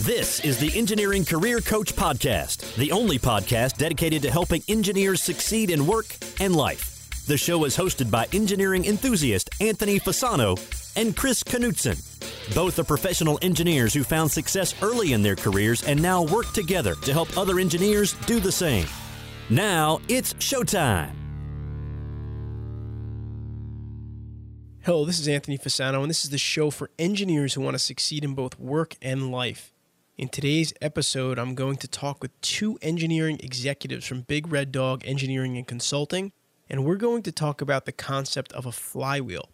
This is the Engineering Career Coach Podcast, the only podcast dedicated to helping engineers succeed in work and life. The show is hosted by engineering enthusiast Anthony Fasano and Chris Knutson. Both are professional engineers who found success early in their careers and now work together to help other engineers do the same. Now it's showtime. Hello, this is Anthony Fasano, and this is the show for engineers who want to succeed in both work and life. In today's episode, I'm going to talk with two engineering executives from Big Red Dog Engineering and Consulting, and we're going to talk about the concept of a flywheel.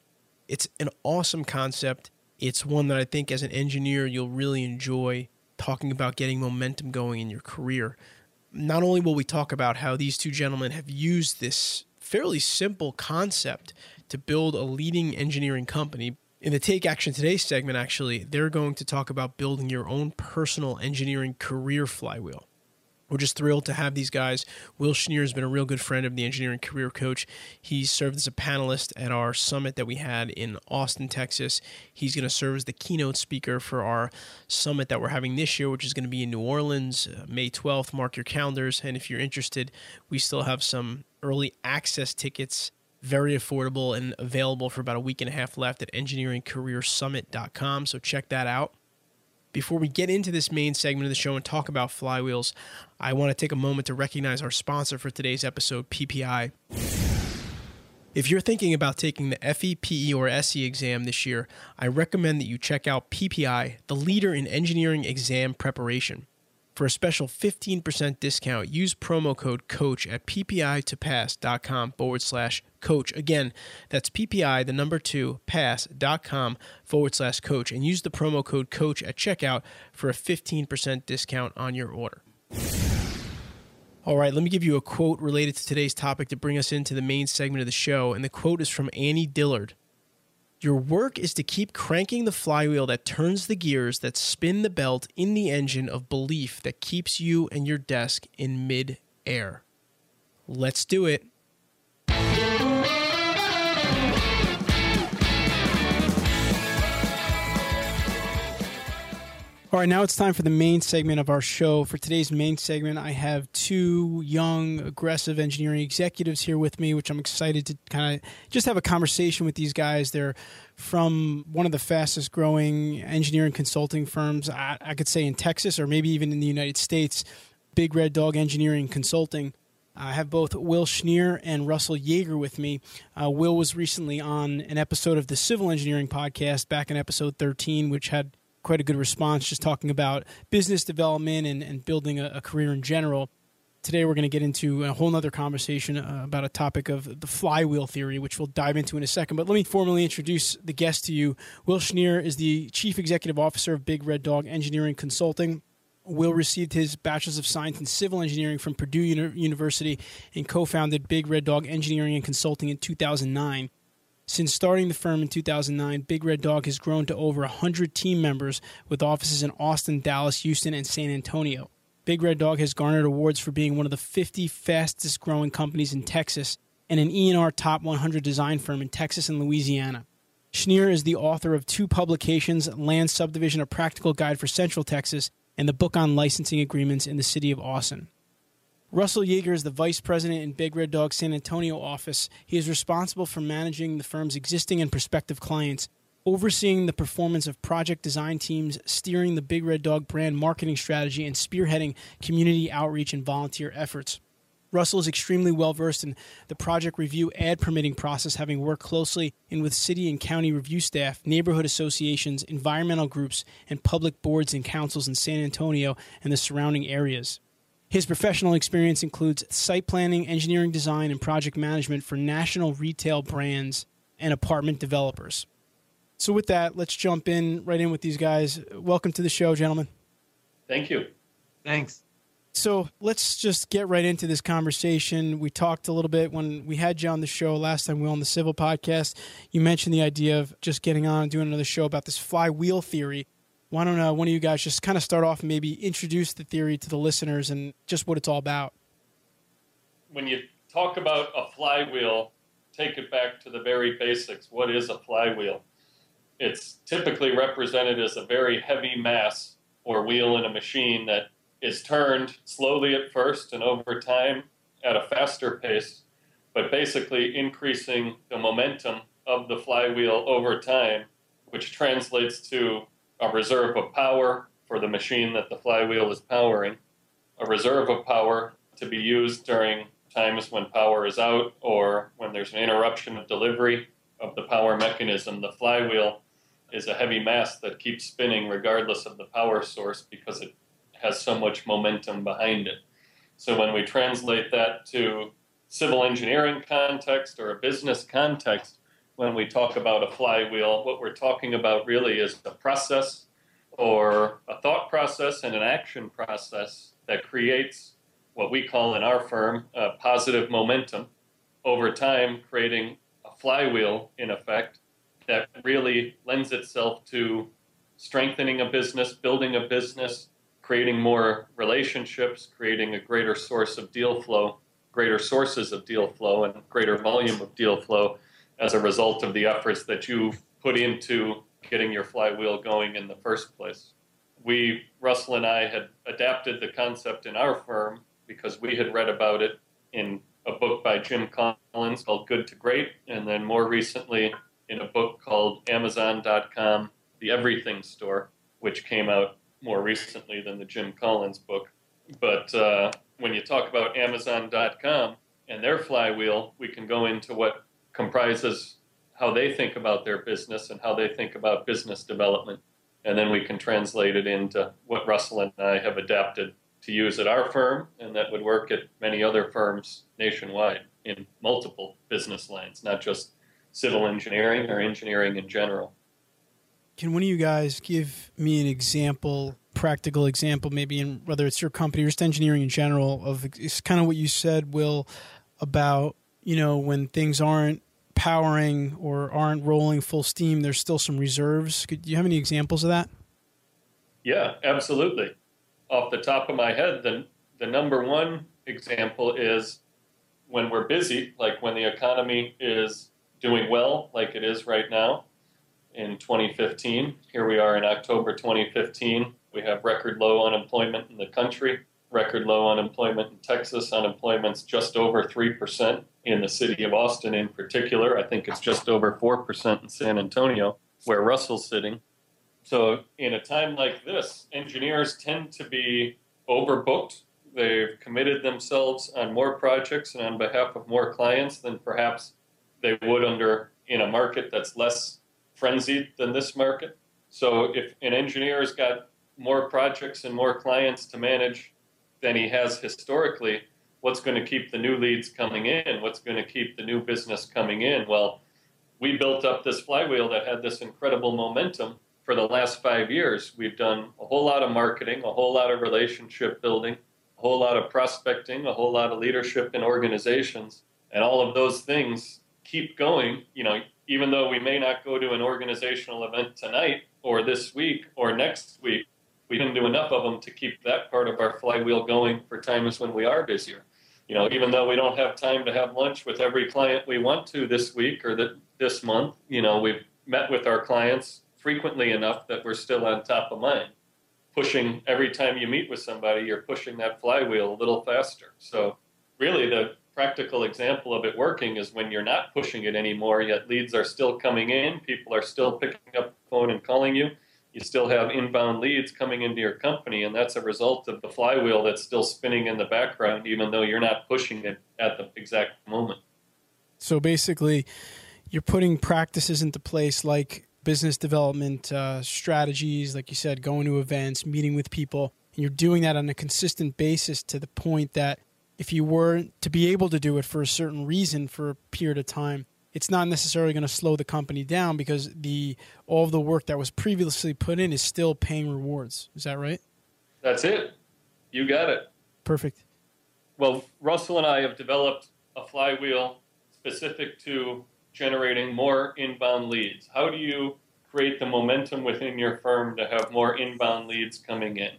It's an awesome concept. It's one that I think as an engineer, you'll really enjoy talking about getting momentum going in your career. Not only will we talk about how these two gentlemen have used this fairly simple concept to build a leading engineering company. In the Take Action Today segment, actually, they're going to talk about building your own personal engineering career flywheel. We're just thrilled to have these guys. Will Schnier has been a real good friend of the Engineering Career Coach. He served as a panelist at our summit that we had in Austin, Texas. He's going to serve as the keynote speaker for our summit that we're having this year, which is going to be in New Orleans, May 12th. Mark your calendars. And if you're interested, we still have some early access tickets, very affordable and available for about a week and a half left at engineeringcareersummit.com. So check that out. Before we get into this main segment of the show and talk about flywheels, I want to take a moment to recognize our sponsor for today's episode, PPI. If you're thinking about taking the FE, PE, or SE exam this year, I recommend that you check out PPI, the leader in engineering exam preparation. For a special 15% discount, use promo code COACH at ppitopass.com/coach. Again, that's PPI, the number 2, pass.com/coach. And use the promo code COACH at checkout for a 15% discount on your order. All right, let me give you a quote related to today's topic to bring us into the main segment of the show. And the quote is from Annie Dillard. Your work is to keep cranking the flywheel that turns the gears that spin the belt in the engine of belief that keeps you and your desk in mid-air. Let's do it. All right, now it's time for the main segment of our show. For today's main segment, I have two young, aggressive engineering executives here with me, which I'm excited to kind of just have a conversation with these guys. They're from one of the fastest growing engineering consulting firms, I could say in Texas or maybe even in the United States, Big Red Dog Engineering Consulting. I have both Will Schnier and Russell Yeager with me. Will was recently on an episode of the Civil Engineering Podcast back in episode 13, which had quite a good response, just talking about business development and building a career in general. Today, we're going to get into a whole other conversation about a topic of the flywheel theory, which we'll dive into in a second. But let me formally introduce the guest to you. Will Schnier is the Chief Executive Officer of Big Red Dog Engineering Consulting. Will received his Bachelor's of Science in Civil Engineering from Purdue University and co-founded Big Red Dog Engineering and Consulting in 2009. Since starting the firm in 2009, Big Red Dog has grown to over 100 team members with offices in Austin, Dallas, Houston, and San Antonio. Big Red Dog has garnered awards for being one of the 50 fastest-growing companies in Texas and an ENR Top 100 design firm in Texas and Louisiana. Schnier is the author of two publications, Land Subdivision, A Practical Guide for Central Texas, and the book on licensing agreements in the city of Austin. Russell Yeager is the vice president in Big Red Dog San Antonio office. He is responsible for managing the firm's existing and prospective clients, overseeing the performance of project design teams, steering the Big Red Dog brand marketing strategy, and spearheading community outreach and volunteer efforts. Russell is extremely well-versed in the project review ad permitting process, having worked closely in with city and county review staff, neighborhood associations, environmental groups, and public boards and councils in San Antonio and the surrounding areas. His professional experience includes site planning, engineering design, and project management for national retail brands and apartment developers. So with that, let's jump in right in with these guys. Welcome to the show, gentlemen. Thank you. Thanks. So let's just get right into this conversation. We talked a little bit when we had you on the show last time, Will, on the Civil Podcast. You mentioned the idea of just getting on and doing another show about this flywheel theory. Why don't one of you guys just kind of start off and maybe introduce the theory to the listeners and just what it's all about? When you talk about a flywheel, take it back to the very basics. What is a flywheel? It's typically represented as a very heavy mass or wheel in a machine that is turned slowly at first and over time at a faster pace, but basically increasing the momentum of the flywheel over time, which translates to a reserve of power for the machine that the flywheel is powering, a reserve of power to be used during times when power is out or when there's an interruption of delivery of the power mechanism. The flywheel is a heavy mass that keeps spinning regardless of the power source because it has so much momentum behind it. So when we translate that to civil engineering context or a business context, when we talk about a flywheel, what we're talking about really is a process or a thought process and an action process that creates what we call in our firm a positive momentum over time, creating a flywheel in effect that really lends itself to strengthening a business, building a business, creating more relationships, creating a greater source of deal flow, greater sources of deal flow, and greater volume of deal flow as a result of the efforts that you put into getting your flywheel going in the first place. We, Russell and I, had adapted the concept in our firm because we had read about it in a book by Jim Collins called Good to Great, and then more recently in a book called Amazon.com, The Everything Store, which came out more recently than the Jim Collins book. But when you talk about Amazon.com and their flywheel, we can go into what comprises how they think about their business and how they think about business development. And then we can translate it into what Russell and I have adapted to use at our firm, and that would work at many other firms nationwide in multiple business lines, not just civil engineering or engineering in general. Can one of you guys give me an example, practical example, maybe in whether it's your company or just engineering in general, of it's kind of what you said, Will, about, you know, when things aren't powering or aren't rolling full steam, there's still some reserves. Do you have any examples of that? Yeah, absolutely. Off the top of my head, the number one example is when we're busy, like when the economy is doing well, like it is right now in 2015. Here we are in October 2015. We have record low unemployment in the country, record low unemployment in Texas. Unemployment's just over 3% in the city of Austin in particular. I think it's just over 4% in San Antonio, where Russell's sitting. So in a time like this, engineers tend to be overbooked. They've committed themselves on more projects and on behalf of more clients than perhaps they would under in a market that's less frenzied than this market. So if an engineer's got more projects and more clients to manage than he has historically, what's going to keep the new leads coming in? What's going to keep the new business coming in? Well, we built up this flywheel that had this incredible momentum for the last 5 years. We've done a whole lot of marketing, a whole lot of relationship building, a whole lot of prospecting, a whole lot of leadership in organizations, and all of those things keep going, you know, even though we may not go to an organizational event tonight or this week or next week, we can do enough of them to keep that part of our flywheel going for times when we are busier. You know, even though we don't have time to have lunch with every client we want to this week or this month, you know, we've met with our clients frequently enough that we're still on top of mind. Pushing every time you meet with somebody, you're pushing that flywheel a little faster. So really the practical example of it working is when you're not pushing it anymore, yet leads are still coming in, people are still picking up the phone and calling you, you still have inbound leads coming into your company, and that's a result of the flywheel that's still spinning in the background, even though you're not pushing it at the exact moment. So basically, you're putting practices into place like business development strategies, like you said, going to events, meeting with people, and you're doing that on a consistent basis to the point that if you were to be able to do it for a certain reason for a period of time, it's not necessarily going to slow the company down because all of the work that was previously put in is still paying rewards. Is that right? That's it. You got it. Perfect. Well, Russell and I have developed a flywheel specific to generating more inbound leads. How do you create the momentum within your firm to have more inbound leads coming in?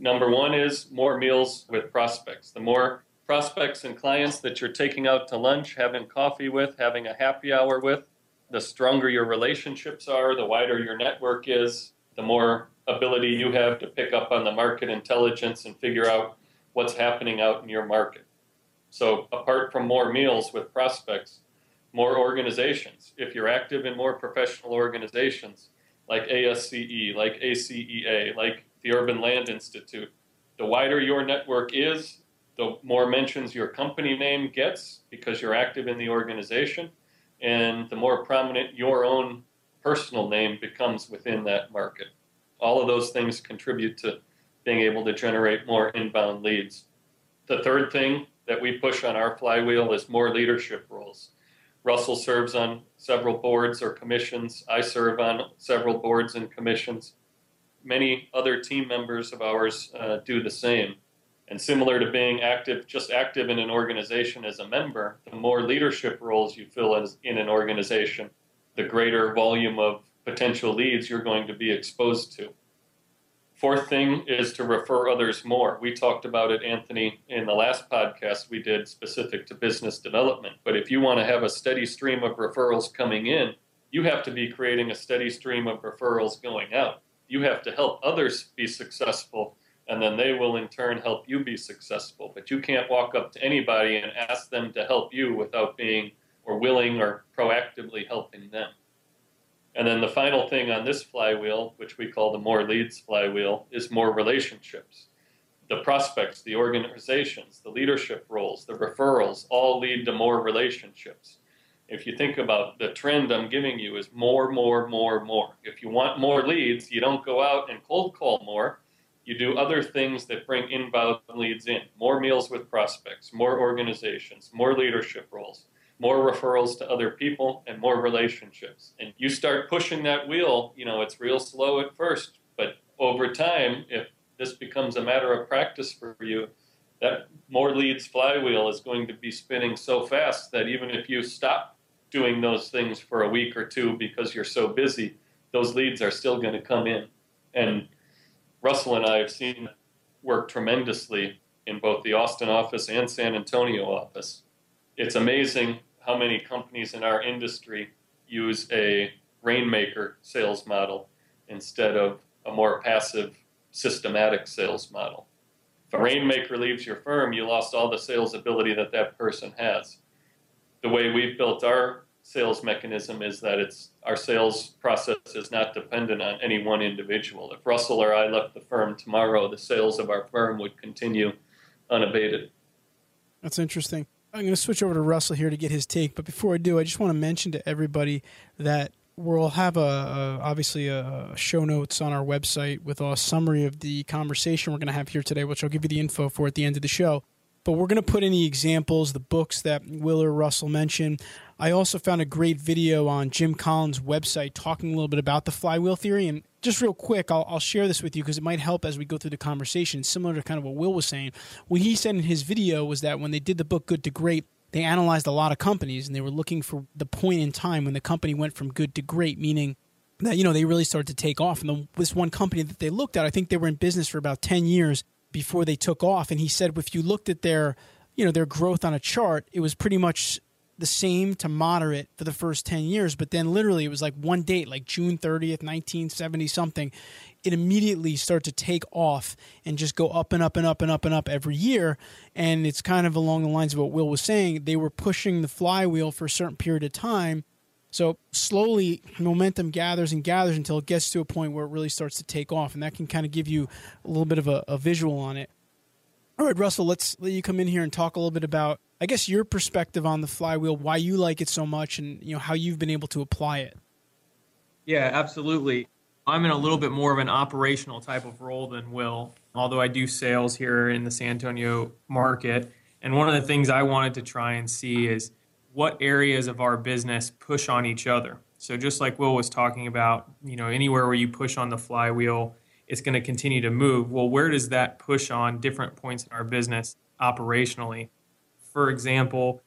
Number one is more meals with prospects. The more prospects and clients that you're taking out to lunch, having coffee with, having a happy hour with, the stronger your relationships are, the wider your network is, the more ability you have to pick up on the market intelligence and figure out what's happening out in your market. So apart from more meals with prospects, more organizations. If you're active in more professional organizations like ASCE, like ACEA, like the Urban Land Institute, the wider your network is, the more mentions your company name gets because you're active in the organization, and the more prominent your own personal name becomes within that market. All of those things contribute to being able to generate more inbound leads. The third thing that we push on our flywheel is more leadership roles. Russell serves on several boards or commissions. I serve on several boards and commissions. Many other team members of ours do the same. And similar to being active, just active in an organization as a member, the more leadership roles you fill in an organization, the greater volume of potential leads you're going to be exposed to. Fourth thing is to refer others more. We talked about it, Anthony, in the last podcast we did specific to business development. But if you want to have a steady stream of referrals coming in, you have to be creating a steady stream of referrals going out. You have to help others be successful, and then they will in turn help you be successful. But you can't walk up to anybody and ask them to help you without being or willing or proactively helping them. And then the final thing on this flywheel, which we call the more leads flywheel, is more relationships. The prospects, the organizations, the leadership roles, the referrals all lead to more relationships. If you think about the trend I'm giving you is more. If you want more leads, you don't go out and cold call more. You do other things that bring inbound leads in. More meals with prospects, more organizations, more leadership roles, more referrals to other people, and more relationships. And you start pushing that wheel, you know, it's real slow at first, but over time, if this becomes a matter of practice for you, that more leads flywheel is going to be spinning so fast that even if you stop doing those things for a week or two because you're so busy, those leads are still going to come in. And Russell and I have seen it work tremendously in both the Austin office and San Antonio office. It's amazing how many companies in our industry use a rainmaker sales model instead of a more passive, systematic sales model. If a rainmaker leaves your firm, you lost all the sales ability that that person has. The way we've built our sales mechanism is that our sales process is not dependent on any one individual. If Russell or I left the firm tomorrow, the sales of our firm would continue unabated. That's interesting. I'm going to switch over to Russell here to get his take, but before I do, I just want to mention to everybody that we'll have obviously a show notes on our website with a summary of the conversation we're going to have here today, which I'll give you the info for at the end of the show. But we're going to put in the examples, the books that Will or Russell mentioned. I also found a great video on Jim Collins' website talking a little bit about the flywheel theory. And just real quick, I'll share this with you because it might help as we go through the conversation, similar to kind of what Will was saying. What he said in his video was that when they did the book Good to Great, they analyzed a lot of companies and they were looking for the point in time when the company went from good to great, meaning that, you know, they really started to take off. And this one company that they looked at, I think they were in business for about 10 years before they took off. And he said, if you looked at their, you know, their growth on a chart, it was pretty much the same to moderate for the first 10 years. But then literally it was like one date, like June 30th, 1970 something, it immediately started to take off and just go up and up and up and up and up every year. And it's kind of along the lines of what Will was saying. They were pushing the flywheel for a certain period of time. So slowly momentum gathers and gathers until it gets to a point where it really starts to take off. And that can kind of give you a little bit of a visual on it. All right, Russell, let's let you come in here and talk a little bit about, I guess, your perspective on the flywheel, why you like it so much, and you know how you've been able to apply it. Yeah, absolutely. I'm in a little bit more of an operational type of role than Will, although I do sales here in the San Antonio market. And one of the things I wanted to try and see is what areas of our business push on each other. So just like Will was talking about, you know, anywhere where you push on the flywheel, it's going to continue to move. Well, where does that push on different points in our business operationally? For example,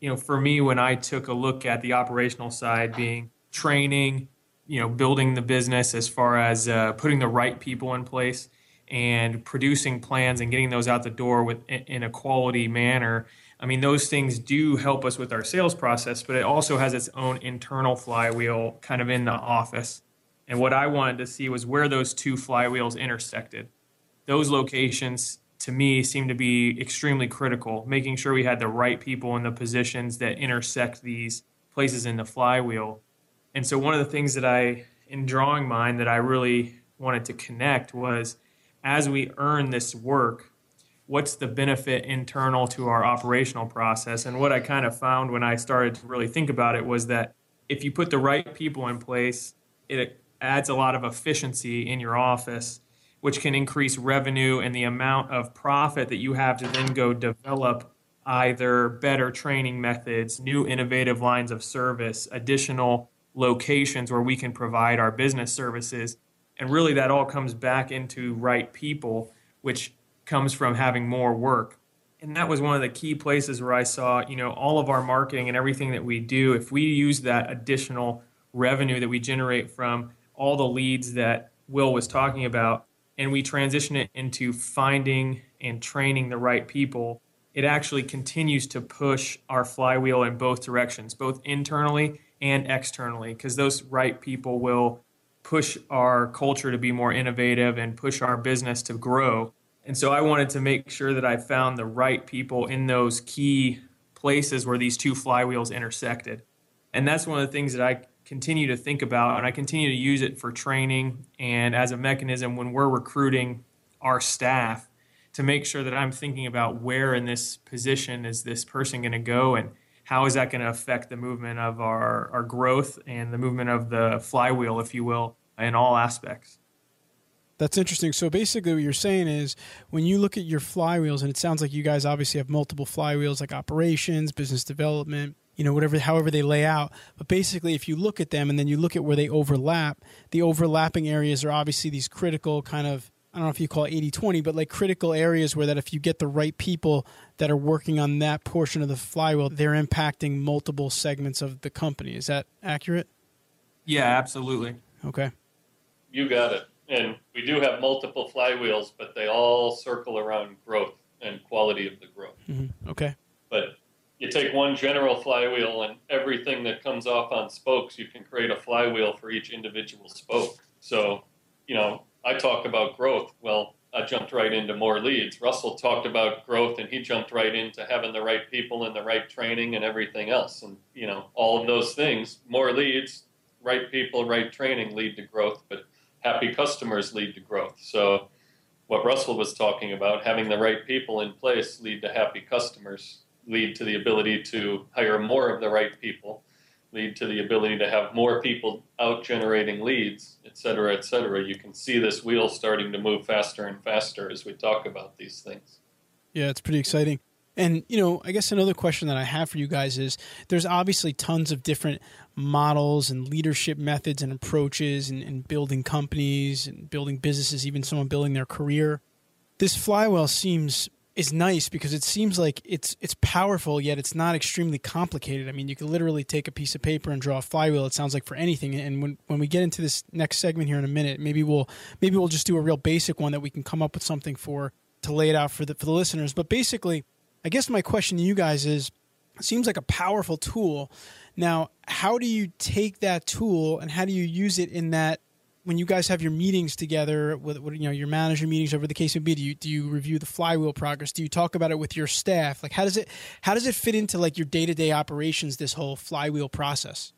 you know, for me, when I took a look at the operational side being training, you know, building the business as far as putting the right people in place and producing plans and getting those out the door in a quality manner. I mean, those things do help us with our sales process, but it also has its own internal flywheel kind of in the office. And what I wanted to see was where those two flywheels intersected. Those locations, to me, seemed to be extremely critical, making sure we had the right people in the positions that intersect these places in the flywheel. And so one of the things that I, in drawing mine, that I really wanted to connect was, as we earn this work, what's the benefit internal to our operational process? And what I kind of found when I started to really think about it was that if you put the right people in place, it adds a lot of efficiency in your office, which can increase revenue and the amount of profit that you have to then go develop either better training methods, new innovative lines of service, additional locations where we can provide our business services. And really that all comes back into right people, which comes from having more work. And that was one of the key places where I saw, you know, all of our marketing and everything that we do, if we use that additional revenue that we generate from all the leads that Will was talking about, and we transition it into finding and training the right people, it actually continues to push our flywheel in both directions, both internally and externally, because those right people will push our culture to be more innovative and push our business to grow. And so I wanted to make sure that I found the right people in those key places where these two flywheels intersected. And that's one of the things that I continue to think about, and I continue to use it for training and as a mechanism when we're recruiting our staff, to make sure that I'm thinking about where in this position is this person going to go and how is that going to affect the movement of our growth and the movement of the flywheel, if you will, in all aspects. That's interesting. So basically what you're saying is when you look at your flywheels, and it sounds like you guys obviously have multiple flywheels like operations, business development, you know, whatever, however they lay out. But basically, if you look at them and then you look at where they overlap, the overlapping areas are obviously these critical kind of, I don't know if you call it 80-20, but like critical areas where that if you get the right people that are working on that portion of the flywheel, they're impacting multiple segments of the company. Is that accurate? Yeah, absolutely. Okay. You got it. And we do have multiple flywheels, but they all circle around growth and quality of the growth. Mm-hmm. Okay. But you take one general flywheel and everything that comes off on spokes, you can create a flywheel for each individual spoke. So, you know, I talk about growth. Well, I jumped right into more leads. Russell talked about growth and he jumped right into having the right people and the right training and everything else. And, you know, all of those things, more leads, right people, right training lead to growth, but happy customers lead to growth. So what Russell was talking about, having the right people in place lead to happy customers, lead to the ability to hire more of the right people, lead to the ability to have more people out generating leads, et cetera, et cetera. You can see this wheel starting to move faster and faster as we talk about these things. Yeah, it's pretty exciting. And, you know, I guess another question that I have for you guys is there's obviously tons of different models and leadership methods and approaches and building companies and building businesses, even someone building their career. This flywheel is nice because it seems like it's powerful, yet it's not extremely complicated. I mean, you can literally take a piece of paper and draw a flywheel, it sounds like, for anything. And when we get into this next segment here in a minute, maybe we'll just do a real basic one that we can come up with something for to lay it out for the listeners. But basically, I guess my question to you guys is, it seems like a powerful tool. Now, how do you take that tool and how do you use it in that when you guys have your meetings together, with, you know, your manager meetings, whatever the case may be, do you review the flywheel progress? Do you talk about it with your staff? Like, how does it fit into like your day-to-day operations, this whole flywheel process?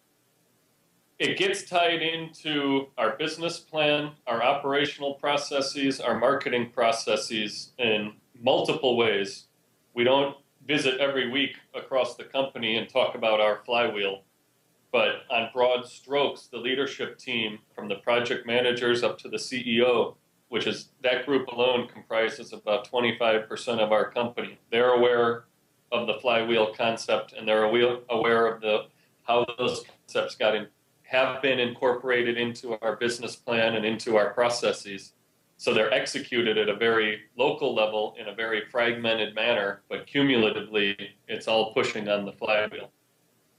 It gets tied into our business plan, our operational processes, our marketing processes in multiple ways. We don't visit every week across the company and talk about our flywheel, but on broad strokes, the leadership team from the project managers up to the CEO, which is that group alone comprises about 25% of our company. They're aware of the flywheel concept and they're aware of how those concepts have been incorporated into our business plan and into our processes. So they're executed at a very local level in a very fragmented manner, but cumulatively, it's all pushing on the flywheel.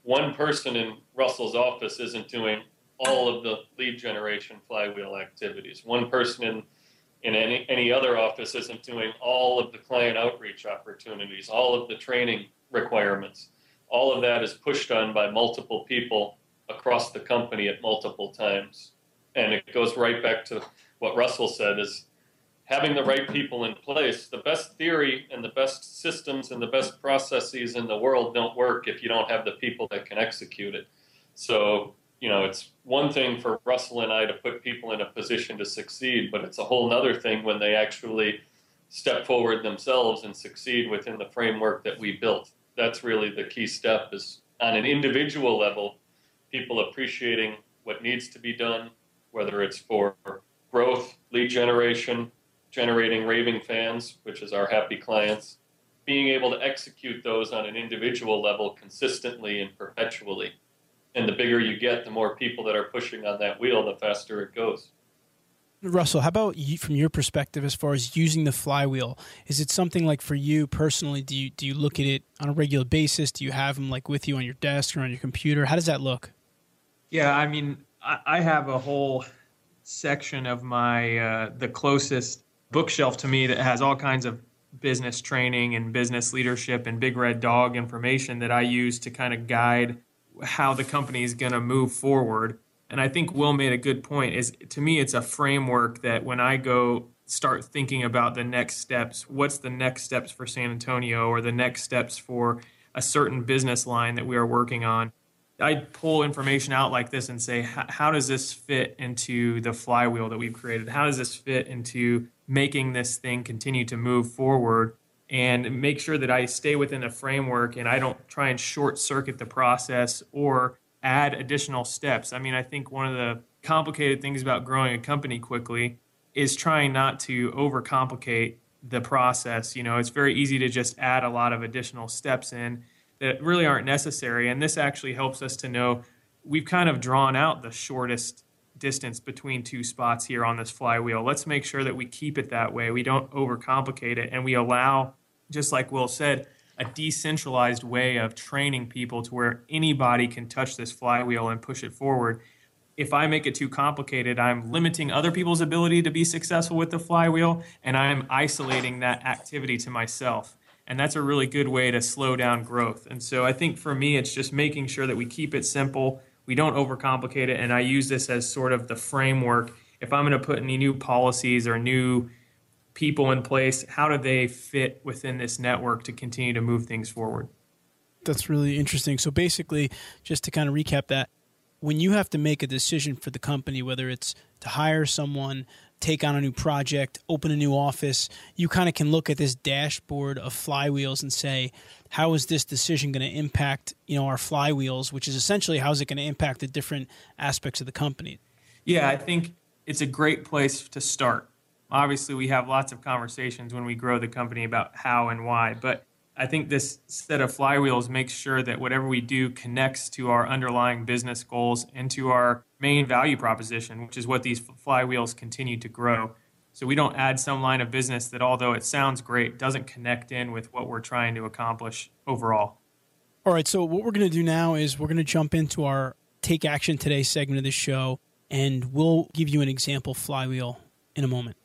One person in Russell's office isn't doing all of the lead generation flywheel activities. One person in any other office isn't doing all of the client outreach opportunities, all of the training requirements. All of that is pushed on by multiple people across the company at multiple times. And it goes right back to what Russell said, is having the right people in place. The best theory and the best systems and the best processes in the world don't work if you don't have the people that can execute it. So, you know, it's one thing for Russell and I to put people in a position to succeed, but it's a whole other thing when they actually step forward themselves and succeed within the framework that we built. That's really the key step, is on an individual level, people appreciating what needs to be done, whether it's for growth, lead generation, generating raving fans, which is our happy clients, being able to execute those on an individual level consistently and perpetually. And the bigger you get, the more people that are pushing on that wheel, the faster it goes. Russell, how about you, from your perspective, as far as using the flywheel? Is it something like, for you personally, do you look at it on a regular basis? Do you have them like with you on your desk or on your computer? How does that look? Yeah, I mean, I have a whole section of my the closest bookshelf to me that has all kinds of business training and business leadership and Big Red Dog information that I use to kind of guide how the company is going to move forward. And I think Will made a good point, is to me, it's a framework that when I go start thinking about the next steps, what's the next steps for San Antonio or the next steps for a certain business line that we are working on, I pull information out like this and say, how does this fit into the flywheel that we've created? How does this fit into making this thing continue to move forward? And make sure that I stay within a framework and I don't try and short circuit the process or add additional steps. I mean, I think one of the complicated things about growing a company quickly is trying not to overcomplicate the process. You know, it's very easy to just add a lot of additional steps in that really aren't necessary. And this actually helps us to know we've kind of drawn out the shortest distance between two spots here on this flywheel. Let's make sure that we keep it that way. We don't overcomplicate it. And we allow, just like Will said, a decentralized way of training people to where anybody can touch this flywheel and push it forward. If I make it too complicated, I'm limiting other people's ability to be successful with the flywheel, and I'm isolating that activity to myself. And that's a really good way to slow down growth. And so I think for me, it's just making sure that we keep it simple, we don't overcomplicate it, and I use this as sort of the framework. If I'm going to put any new policies or new people in place, how do they fit within this network to continue to move things forward? That's really interesting. So basically, just to kind of recap that, when you have to make a decision for the company, whether it's to hire someone, take on a new project, open a new office, you kind of can look at this dashboard of flywheels and say, how is this decision going to impact, you know, our flywheels, which is essentially how is it going to impact the different aspects of the company? Yeah, I think it's a great place to start. Obviously, we have lots of conversations when we grow the company about how and why, but I think this set of flywheels makes sure that whatever we do connects to our underlying business goals and to our main value proposition, which is what these flywheels continue to grow. So we don't add some line of business that, although it sounds great, doesn't connect in with what we're trying to accomplish overall. All right, so what we're going to do now is we're going to jump into our Take Action Today segment of the show, and we'll give you an example flywheel in a moment.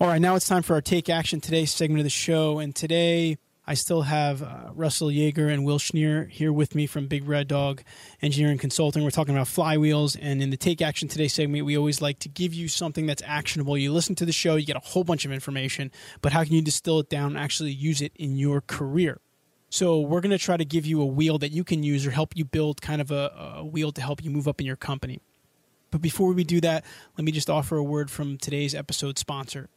All right, now it's time for our Take Action Today segment of the show. And today, I still have Russell Yeager and Will Schnier here with me from Big Red Dog Engineering Consulting. We're talking about flywheels. And in the Take Action Today segment, we always like to give you something that's actionable. You listen to the show, you get a whole bunch of information, but how can you distill it down and actually use it in your career? So we're going to try to give you a wheel that you can use or help you build kind of a wheel to help you move up in your company. But before we do that, let me just offer a word from today's episode sponsor.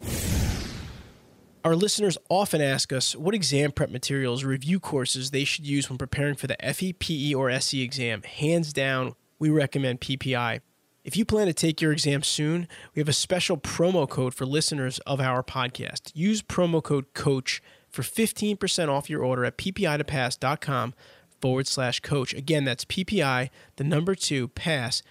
Our listeners often ask us what exam prep materials or review courses they should use when preparing for the FE, PE, or SE exam. Hands down, we recommend PPI. If you plan to take your exam soon, we have a special promo code for listeners of our podcast. Use promo code COACH for 15% off your order at ppitopass.com/coach. Again, that's PPI, the number 2, pass,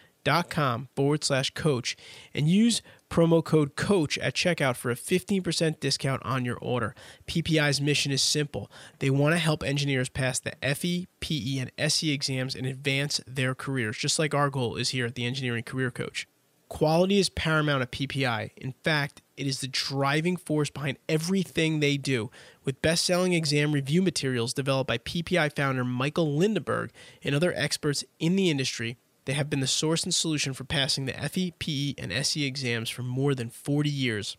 .com/coach, and use promo code COACH at checkout for a 15% discount on your order. PPI's mission is simple. They want to help engineers pass the FE, PE, and SE exams and advance their careers, just like our goal is here at the Engineering Career Coach. Quality is paramount at PPI. In fact, it is the driving force behind everything they do. With best-selling exam review materials developed by PPI founder Michael Lindenberg and other experts in the industry, they have been the source and solution for passing the FE, PE, and SE exams for more than 40 years.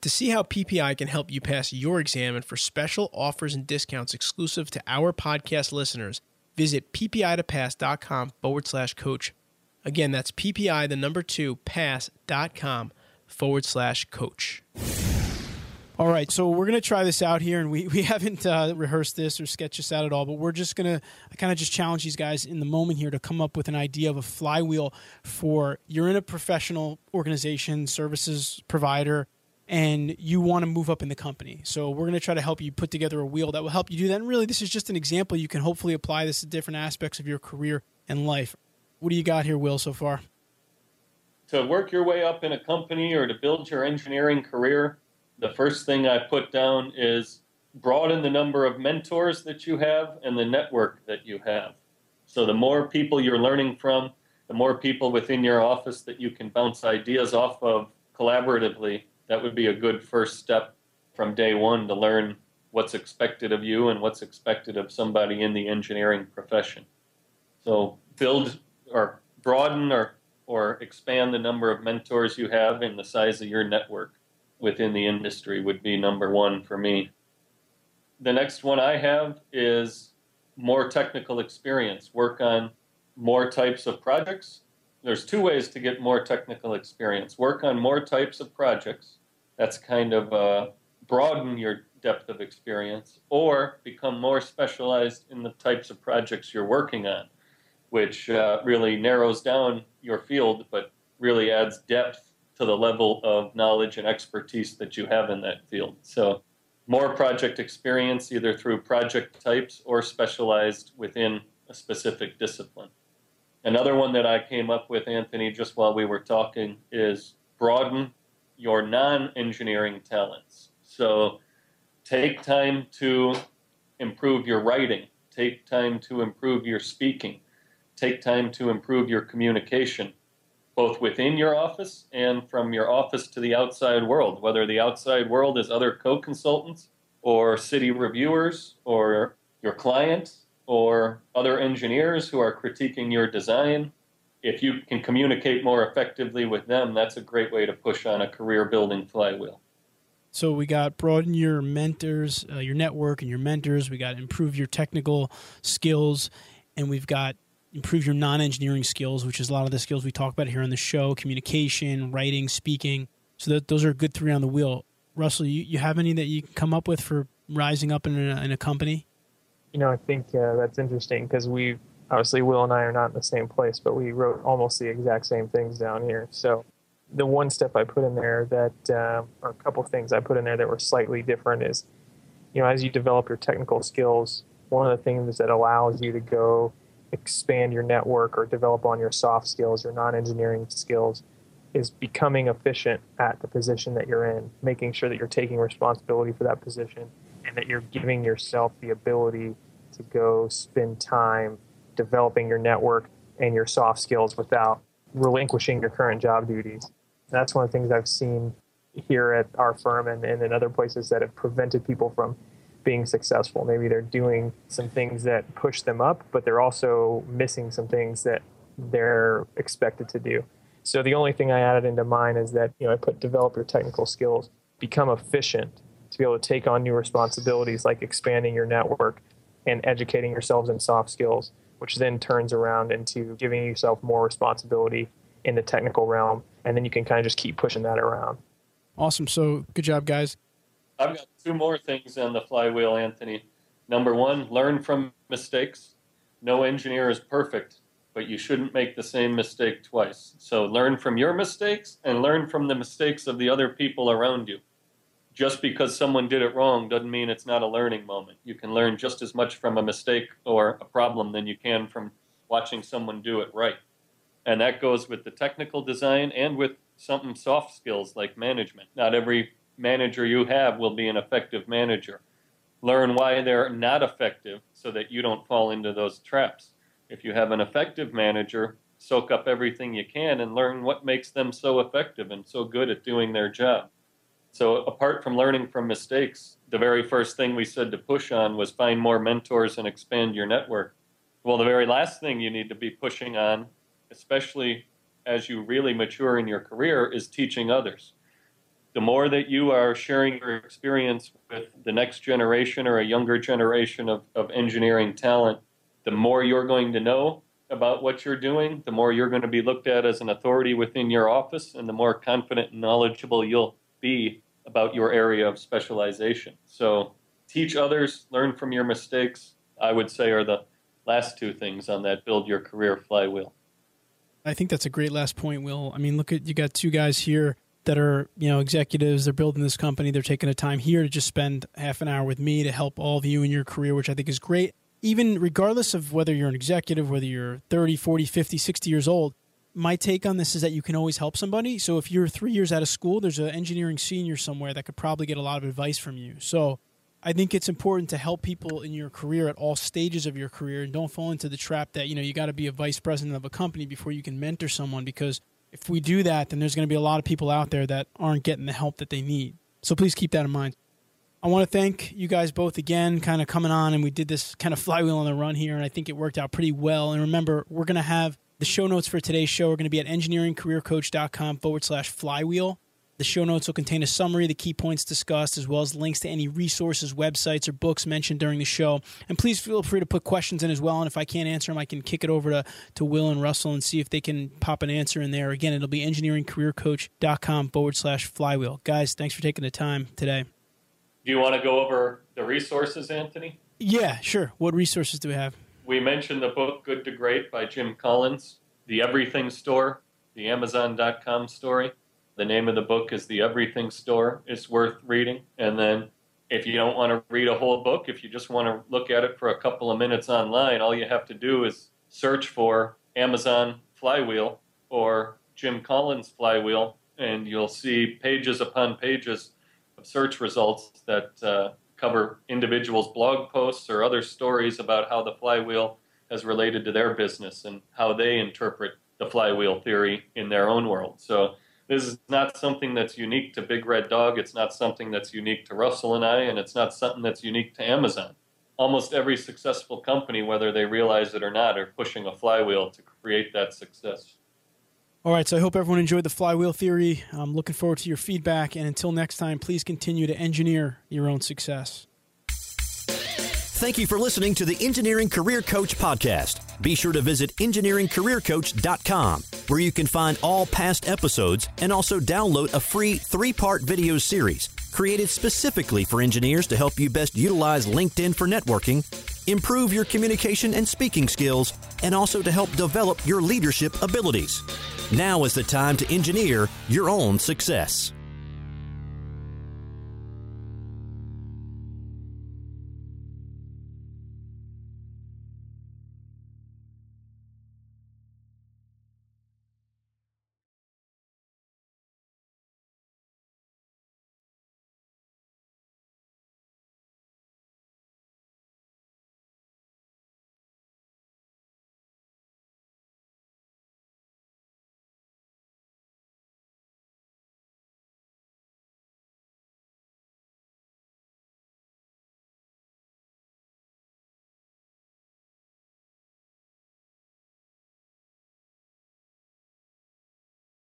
To see how PPI can help you pass your exam and for special offers and discounts exclusive to our podcast listeners, visit ppitopass.com/coach. Again, that's PPI, the number 2, pass.com/coach. All right, so we're going to try this out here, and we haven't rehearsed this or sketched this out at all, but we're just going to kind of just challenge these guys in the moment here to come up with an idea of a flywheel for you're in a professional organization, services provider, and you want to move up in the company. So we're going to try to help you put together a wheel that will help you do that. And really, this is just an example. You can hopefully apply this to different aspects of your career and life. What do you got here, Will, so far? To work your way up in a company or to build your engineering career, the first thing I put down is broaden the number of mentors that you have and the network that you have. So the more people you're learning from, the more people within your office that you can bounce ideas off of collaboratively, that would be a good first step from day one to learn what's expected of you and what's expected of somebody in the engineering profession. So build or broaden or expand the number of mentors you have and the size of your network within the industry would be number one for me. The next one I have is more technical experience. Work on more types of projects. There's two ways to get more technical experience. Work on more types of projects. That's kind of broaden your depth of experience, or become more specialized in the types of projects you're working on, which really narrows down your field, but really adds depth to the level of knowledge and expertise that you have in that field. So more project experience, either through project types or specialized within a specific discipline. Another one that I came up with, Anthony, just while we were talking, is broaden your non-engineering talents. So take time to improve your writing, take time to improve your speaking, take time to improve your communication, both within your office and from your office to the outside world, whether the outside world is other co-consultants or city reviewers or your clients or other engineers who are critiquing your design. If you can communicate more effectively with them, that's a great way to push on a career-building flywheel. So we got broaden your mentors, your network and your mentors. We got improve your technical skills, and we've got improve your non-engineering skills, which is a lot of the skills we talk about here on the show, communication, writing, speaking. So those are a good three on the wheel. Russell, you have any that you can come up with for rising up in a company? You know, I think that's interesting because we obviously, Will and I are not in the same place, but we wrote almost the exact same things down here. So the one step I put in there that, or a couple things I put in there that were slightly different is, you know, as you develop your technical skills, one of the things that allows you to go expand your network or develop on your soft skills, your non-engineering skills, is becoming efficient at the position that you're in, making sure that you're taking responsibility for that position and that you're giving yourself the ability to go spend time developing your network and your soft skills without relinquishing your current job duties. That's one of the things I've seen here at our firm and in other places that have prevented people from being successful. Maybe they're doing some things that push them up, but they're also missing some things that they're expected to do. So the only thing I added into mine is that, you know, I put develop your technical skills, become efficient to be able to take on new responsibilities like expanding your network and educating yourselves in soft skills, which then turns around into giving yourself more responsibility in the technical realm. And then you can kind of just keep pushing that around. Awesome. So good job, guys. I've got two more things on the flywheel, Anthony. Number one, learn from mistakes. No engineer is perfect, but you shouldn't make the same mistake twice. So learn from your mistakes and learn from the mistakes of the other people around you. Just because someone did it wrong doesn't mean it's not a learning moment. You can learn just as much from a mistake or a problem than you can from watching someone do it right. And that goes with the technical design and with some soft skills like management. Not every manager you have will be an effective manager. Learn why they're not effective so that you don't fall into those traps. If you have an effective manager, soak up everything you can and learn what makes them so effective and so good at doing their job. So apart from learning from mistakes, the very first thing we said to push on was find more mentors and expand your network. Well, the very last thing you need to be pushing on, especially as you really mature in your career, is teaching others. The more that you are sharing your experience with the next generation or a younger generation of engineering talent, the more you're going to know about what you're doing, the more you're going to be looked at as an authority within your office, and the more confident and knowledgeable you'll be about your area of specialization. So teach others, learn from your mistakes, I would say, are the last two things on that build your career flywheel. I think that's a great last point, Will. I mean, look at, you got two guys here that are, you know, executives, they're building this company, they're taking the time here to just spend half an hour with me to help all of you in your career, which I think is great. Even regardless of whether you're an executive, whether you're 30, 40, 50, 60 years old, my take on this is that you can always help somebody. So if you're 3 years out of school, there's an engineering senior somewhere that could probably get a lot of advice from you. So I think it's important to help people in your career at all stages of your career, and don't fall into the trap that, you know, you got to be a vice president of a company before you can mentor someone, because if we do that, then there's going to be a lot of people out there that aren't getting the help that they need. So please keep that in mind. I want to thank you guys both again, kind of coming on, and we did this kind of flywheel on the run here, and I think it worked out pretty well. And remember, we're going to have the show notes for today's show are going to be at engineeringcareercoach.com/flywheel. The show notes will contain a summary of the key points discussed, as well as links to any resources, websites, or books mentioned during the show. And please feel free to put questions in as well. And if I can't answer them, I can kick it over to Will and Russell and see if they can pop an answer in there. Again, it'll be engineeringcareercoach.com/flywheel. Guys, thanks for taking the time today. Do you want to go over the resources, Anthony? Yeah, sure. What resources do we have? We mentioned the book Good to Great by Jim Collins, The Everything Store, the Amazon.com story. The name of the book is The Everything Store. It's worth reading. And then if you don't want to read a whole book, if you just want to look at it for a couple of minutes online, all you have to do is search for Amazon Flywheel or Jim Collins Flywheel, and you'll see pages upon pages of search results that cover individuals' blog posts or other stories about how the flywheel has related to their business and how they interpret the flywheel theory in their own world. So this is not something that's unique to Big Red Dog. It's not something that's unique to Russell and I, and it's not something that's unique to Amazon. Almost every successful company, whether they realize it or not, are pushing a flywheel to create that success. All right, so I hope everyone enjoyed the flywheel theory. I'm looking forward to your feedback, and until next time, please continue to engineer your own success. Thank you for listening to the Engineering Career Coach Podcast. Be sure to visit engineeringcareercoach.com, where you can find all past episodes and also download a free 3-part video series created specifically for engineers to help you best utilize LinkedIn for networking, improve your communication and speaking skills, and also to help develop your leadership abilities. Now is the time to engineer your own success.